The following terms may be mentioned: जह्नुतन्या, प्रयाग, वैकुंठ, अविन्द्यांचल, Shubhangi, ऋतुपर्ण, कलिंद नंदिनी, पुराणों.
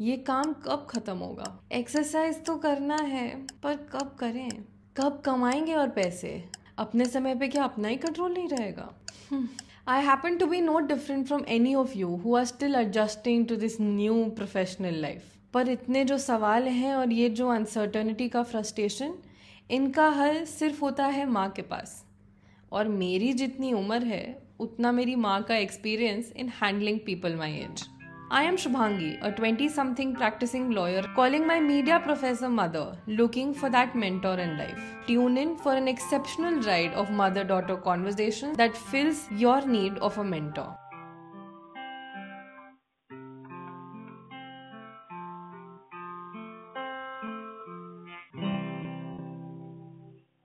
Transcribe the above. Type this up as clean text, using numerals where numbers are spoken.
ये काम कब खत्म होगा? एक्सरसाइज तो करना है, पर कब करें? कब कमाएंगे और पैसे? अपने समय पे क्या अपना ही कंट्रोल नहीं रहेगा? I happen to be no different from any of you who are still adjusting to this new professional life. पर इतने जो सवाल हैं और ये जो अनसर्टनिटी का फ्रस्ट्रेशन, इनका हल सिर्फ होता है माँ के पास. और मेरी जितनी उम्र है उतना मेरी माँ का experience in handling people my age. I am Shubhangi, a 20-something practicing lawyer, calling my media professor mother, looking for that mentor in life. Tune in for an exceptional ride of mother-daughter conversations that fills your need of a mentor.